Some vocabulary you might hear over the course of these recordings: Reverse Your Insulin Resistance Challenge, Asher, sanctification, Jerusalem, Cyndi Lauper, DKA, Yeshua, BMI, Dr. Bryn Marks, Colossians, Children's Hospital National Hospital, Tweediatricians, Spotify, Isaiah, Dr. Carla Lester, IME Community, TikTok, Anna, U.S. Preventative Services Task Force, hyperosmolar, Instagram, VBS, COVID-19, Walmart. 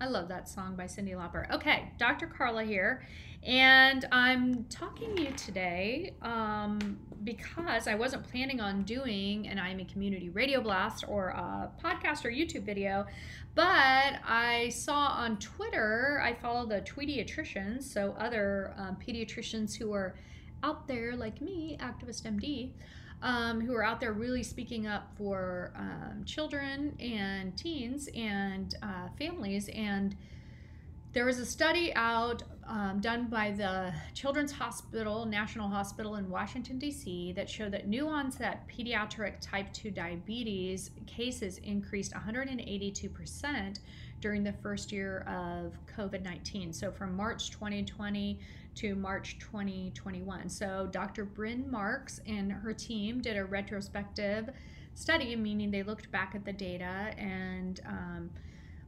I love that song by Cyndi Lauper. Okay, Dr. Carla here, and I'm talking to you today because I wasn't planning on doing an IME Community radio blast or a podcast or YouTube video, but I saw on Twitter, I follow the Tweediatricians, so other pediatricians who are out there like me, Activist MD, who are out there really speaking up for children and teens and families. And there was a study out done by the Children's Hospital National Hospital in Washington, D.C. that showed that new onset pediatric type 2 diabetes cases increased 182% during the first year of COVID-19. So from March 2020 to March 2021. So Dr. Bryn Marks and her team did a retrospective study, meaning they looked back at the data and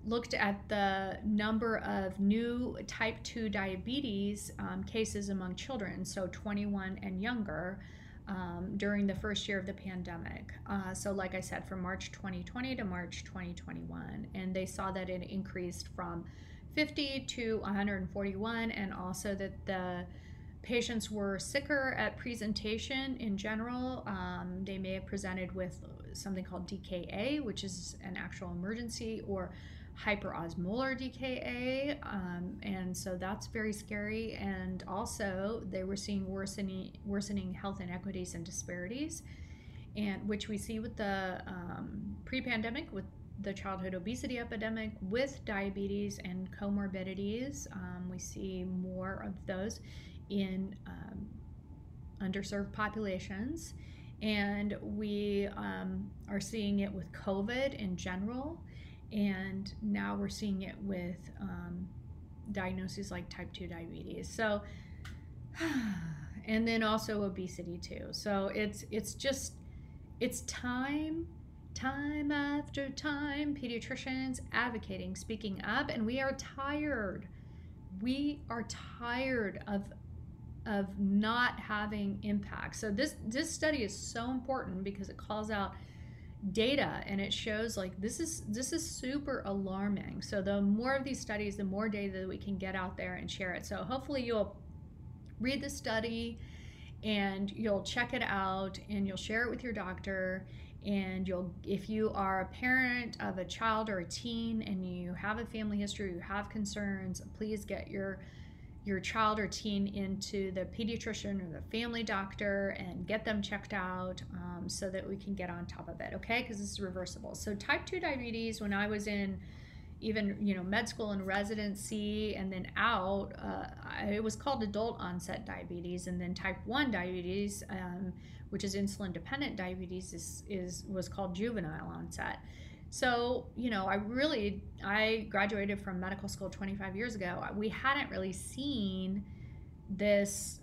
looked at the number of new type 2 diabetes cases among children, so 21 and younger, during the first year of the pandemic. So like I said, from March 2020 to March 2021. And they saw that it increased from 50 to 141, and also that the patients were sicker at presentation in general. They may have presented with something called DKA, which is an actual emergency, or hyperosmolar DKA, and so that's very scary. And also they were seeing worsening health inequities and disparities, and which we see with the pre-pandemic, with the childhood obesity epidemic, with diabetes and comorbidities. We see more of those in underserved populations, and we are seeing it with COVID in general, and now we're seeing it with diagnoses like type 2 diabetes. So, and then also obesity too. So it's time. Time after time, pediatricians advocating, speaking up, and we are tired. We are tired of not having impact. So this study is so important because it calls out data, and it shows like this is super alarming. So the more of these studies, the more data that we can get out there and share it. So hopefully you'll read the study and you'll check it out and you'll share it with your doctor. And if you are a parent of a child or a teen and you have a family history, you have concerns, please get your child or teen into the pediatrician or the family doctor and get them checked out so that we can get on top of it, okay? Because this is reversible. So type 2 diabetes, when I was in med school and residency and then out, it was called adult onset diabetes, and then type 1 diabetes, which is insulin dependent diabetes, was called juvenile onset. So, I graduated from medical school 25 years ago. We hadn't really seen this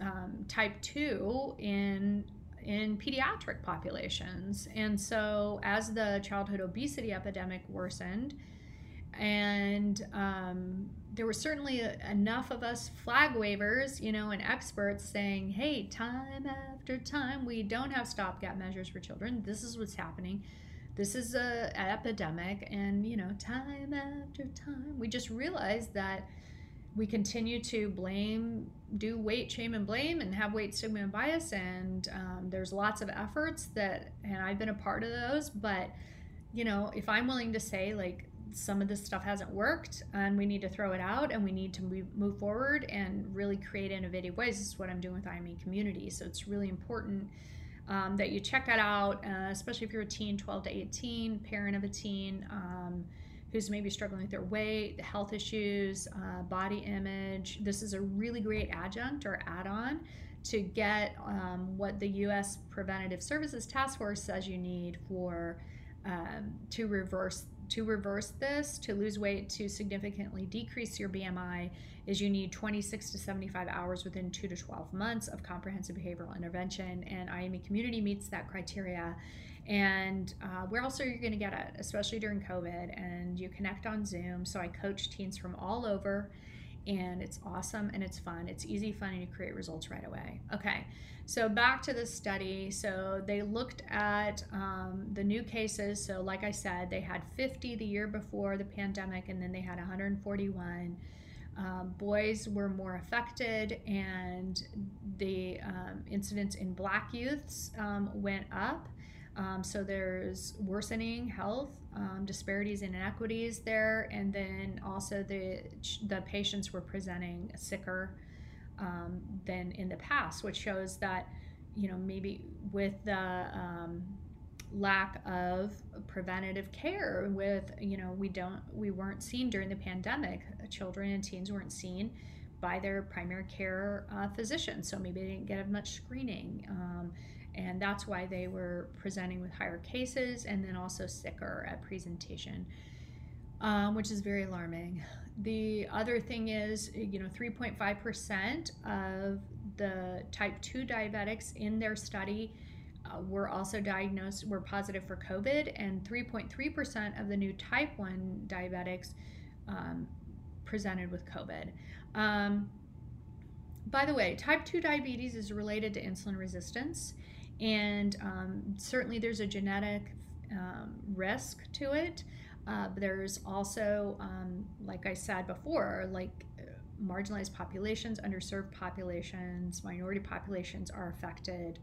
type 2 in pediatric populations. And so as the childhood obesity epidemic worsened, and there were certainly enough of us flag wavers, and experts saying, hey, time after time, we don't have stopgap measures for children. This is what's happening. This is an epidemic. And, time after time, we just realized that we continue to do weight shame and blame and have weight stigma and bias. And there's lots of efforts and I've been a part of those. But, if I'm willing to say, like, some of this stuff hasn't worked and we need to throw it out and we need to move forward and really create innovative ways. This is what I'm doing with IME Community. So it's really important that you check that out, especially if you're a teen, 12 to 18, parent of a teen who's maybe struggling with their weight, health issues, body image. This is a really great adjunct or add-on to get what the U.S. Preventative Services Task Force says you need for to reverse this, to lose weight, to significantly decrease your BMI, is you need 26 to 75 hours within 2 to 12 months of comprehensive behavioral intervention, and IME Community meets that criteria. And where else are you going to get it, especially during COVID? And you connect on Zoom. So I coach teens from all over, and it's awesome and it's fun. It's easy, fun, and you create results right away. Okay, so back to the study. So they looked at the new cases. So like I said, they had 50 the year before the pandemic, and then they had 141. Boys were more affected, and the incidence in Black youths went up. So there's worsening health disparities and inequities there, and then also the patients were presenting sicker than in the past, which shows that, you know, maybe with the lack of preventative care, with, you know, we weren't seen during the pandemic. Children and teens weren't seen by their primary care physician, so maybe they didn't get as much screening. And that's why they were presenting with higher cases and then also sicker at presentation, which is very alarming. The other thing is, you know, 3.5% of the type 2 diabetics in their study were also diagnosed, were positive for COVID, and 3.3% of the new type 1 diabetics presented with COVID. By the way, type 2 diabetes is related to insulin resistance. And certainly there's a genetic risk to it. But there's also, like I said before, like marginalized populations, underserved populations, minority populations are affected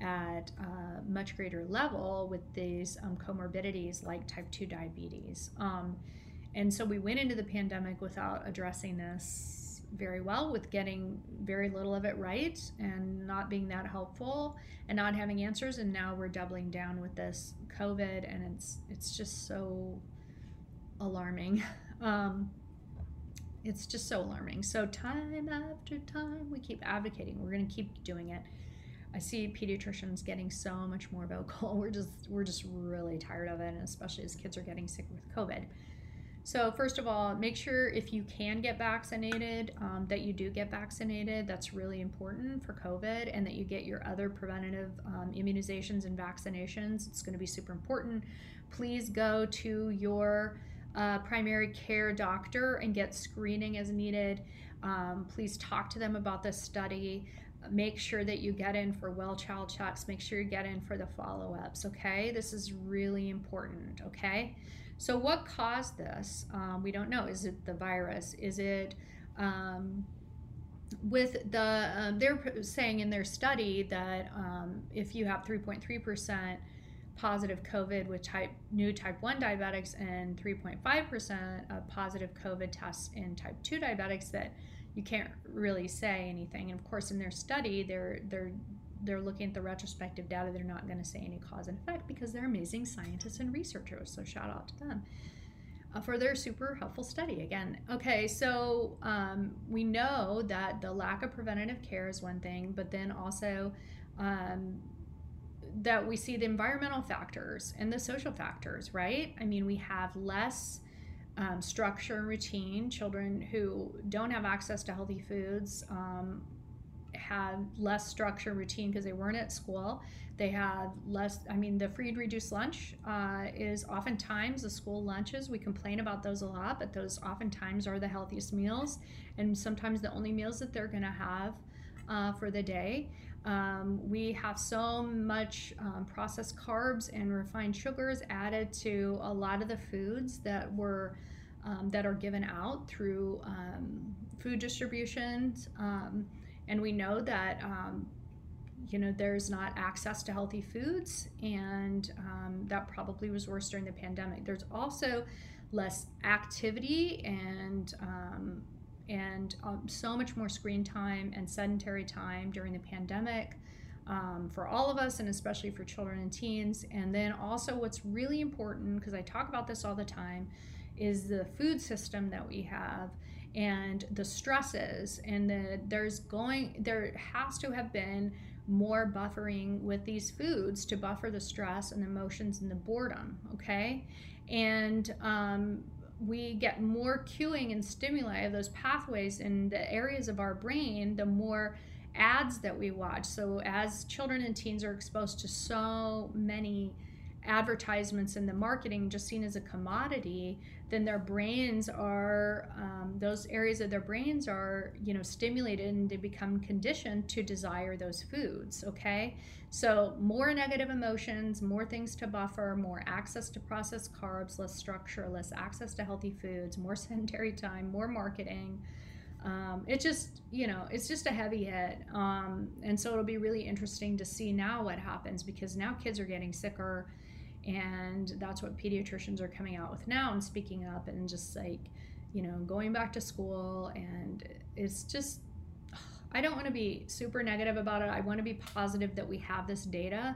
at a much greater level with these comorbidities like type 2 diabetes. And so we went into the pandemic without addressing this very well, with getting very little of it right and not being that helpful and not having answers. And now we're doubling down with this COVID, and it's just so alarming. It's just so alarming. So time after time, we keep advocating. We're going to keep doing it. I see pediatricians getting so much more vocal. We're just really tired of it, and especially as kids are getting sick with COVID. So first of all, make sure if you can get vaccinated, that you do get vaccinated. That's really important for COVID, and that you get your other preventative immunizations and vaccinations. It's going to be super important. Please go to your primary care doctor and get screening as needed. Please talk to them about this study. Make sure that you get in for well child checks. Make sure you get in for the follow-ups, okay? This is really important, okay? So what caused this? We don't know. Is it the virus? Is it with the, they're saying in their study that if you have 3.3% positive COVID with new type 1 diabetics and 3.5% of positive COVID tests in type 2 diabetics, that you can't really say anything. And of course, in their study, they're looking at the retrospective data. They're not going to say any cause and effect, because they're amazing scientists and researchers, so shout out to them for their super helpful study again. Okay, so we know that the lack of preventative care is one thing, but then also that we see the environmental factors and the social factors, right? I mean, we have less structure and routine. Children who don't have access to healthy foods had less structure and routine because they weren't at school. They had less, I mean, the free and reduced lunch is oftentimes the school lunches. We complain about those a lot, but those oftentimes are the healthiest meals, and sometimes the only meals that they're going to have for the day. We have so much processed carbs and refined sugars added to a lot of the foods that were that are given out through food distributions. And we know that, you know, there's not access to healthy foods, and that probably was worse during the pandemic. There's also less activity and so much more screen time and sedentary time during the pandemic. for all of us, and especially for children and teens. And then also what's really important, because I talk about this all the time, is the food system that we have and the stresses, and there has to have been more buffering with these foods to buffer the stress and the emotions and the boredom, okay? And we get more cueing and stimuli of those pathways in the areas of our brain, the more ads that we watch. So as children and teens are exposed to so many advertisements and the marketing just seen as a commodity, then their brains are, those areas of their brains are, you know, stimulated, and they become conditioned to desire those foods, okay? So more negative emotions, more things to buffer, more access to processed carbs, less structure, less access to healthy foods, more sedentary time, more marketing. It's just a heavy hit. And so it'll be really interesting to see now what happens, because now kids are getting sicker, and that's what pediatricians are coming out with now and speaking up, and just like, you know, going back to school. And it's just, I don't want to be super negative about it. I want to be positive that we have this data.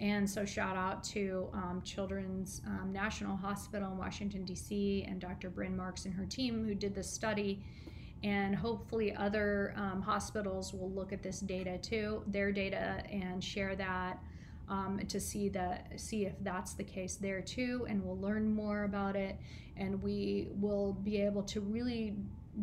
And so shout out to Children's National Hospital in Washington, D.C. and Dr. Bryn Marks and her team who did this study. And hopefully other hospitals will look at this data too, their data, and share that to see if that's the case there too. And we'll learn more about it, and we will be able to really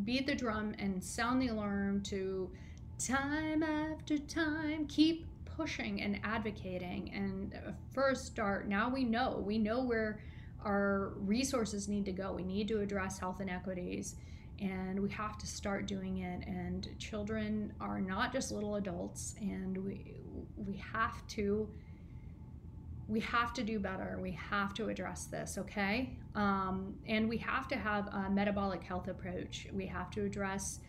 beat the drum and sound the alarm to, time after time, keep pushing and advocating. And first start, now we know where our resources need to go. We need to address health inequities. And we have to start doing it. And children are not just little adults, and we have to do better. We have to address this, okay? And we have to have a metabolic health approach. We have to address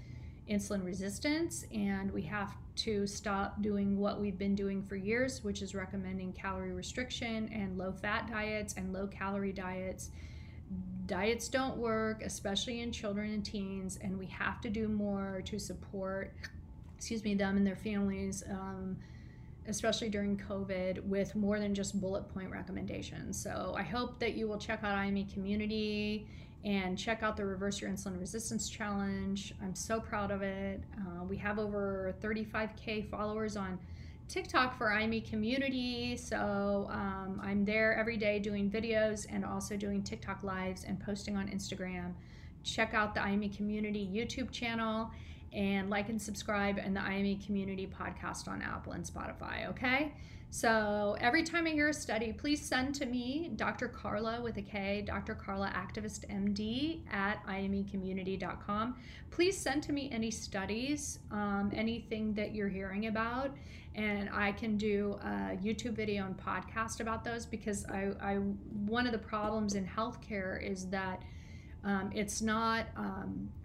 insulin resistance, and we have to stop doing what we've been doing for years, which is recommending calorie restriction and low-fat diets and low-calorie diets. Diets don't work, especially in children and teens, and we have to do more to support, them and their families, especially during COVID, with more than just bullet point recommendations. So I hope that you will check out IME Community and check out the Reverse Your Insulin Resistance Challenge. I'm so proud of it. We have over 35K followers on TikTok for IME Community, so I'm there every day doing videos and also doing TikTok lives and posting on Instagram. Check out the IME Community YouTube channel, and like and subscribe, and the IME Community podcast on Apple and Spotify, okay? So every time I hear a study, please send to me, Dr. Carla with a K, Dr. Carla Activist MD at imecommunity.com. Please send to me any studies, anything that you're hearing about, and I can do a YouTube video and podcast about those, because I one of the problems in healthcare is that it's not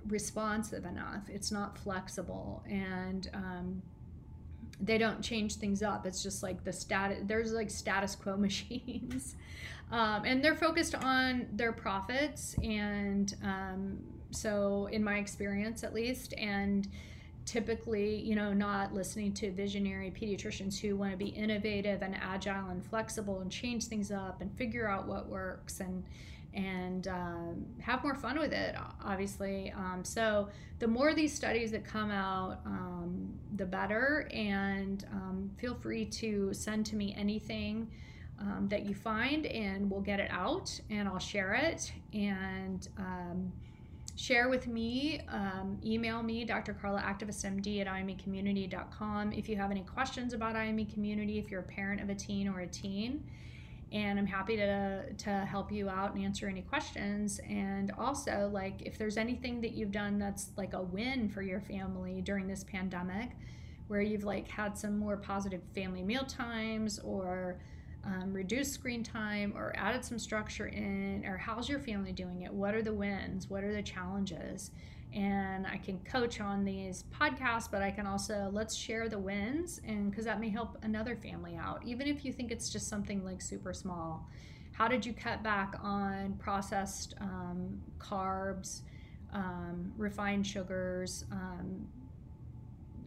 responsive enough. It's not flexible, and they don't change things up. It's just like there's like status quo machines, and they're focused on their profits. And so in my experience, at least, and typically, you know, not listening to visionary pediatricians who want to be innovative and agile and flexible and change things up and figure out what works and have more fun with it, obviously. So the more these studies that come out, the better. And feel free to send to me anything that you find, and we'll get it out, and I'll share it. And share with me, email me, Dr. Carla Activist MD at imecommunity.com if you have any questions about IME Community, if you're a parent of a teen or a teen. And I'm happy to help you out and answer any questions. And also, like, if there's anything that you've done that's like a win for your family during this pandemic, where you've like had some more positive family meal times, or reduced screen time, or added some structure in, or how's your family doing it? What are the wins? What are the challenges? And I can coach on these podcasts, but I can also, let's share the wins, and because that may help another family out, even if you think it's just something like super small. How did you cut back on processed carbs, refined sugars,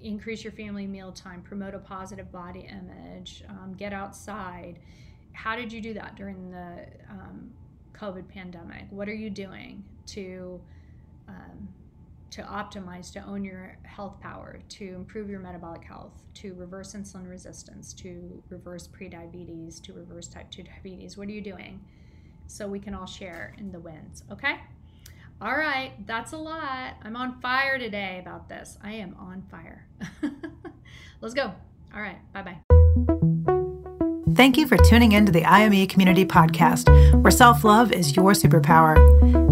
increase your family meal time, promote a positive body image, get outside. How did you do that during the COVID pandemic? What are you doing to optimize, to own your health power, to improve your metabolic health, to reverse insulin resistance, to reverse prediabetes, to reverse type 2 diabetes? What are you doing? So we can all share in the wins, okay? All right, that's a lot. I'm on fire today about this. I am on fire. Let's go. All right, bye-bye. Thank you for tuning in to the IME Community Podcast, where self-love is your superpower.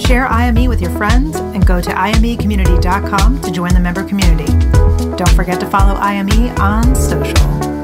Share IME with your friends and go to imecommunity.com to join the member community. Don't forget to follow IME on social.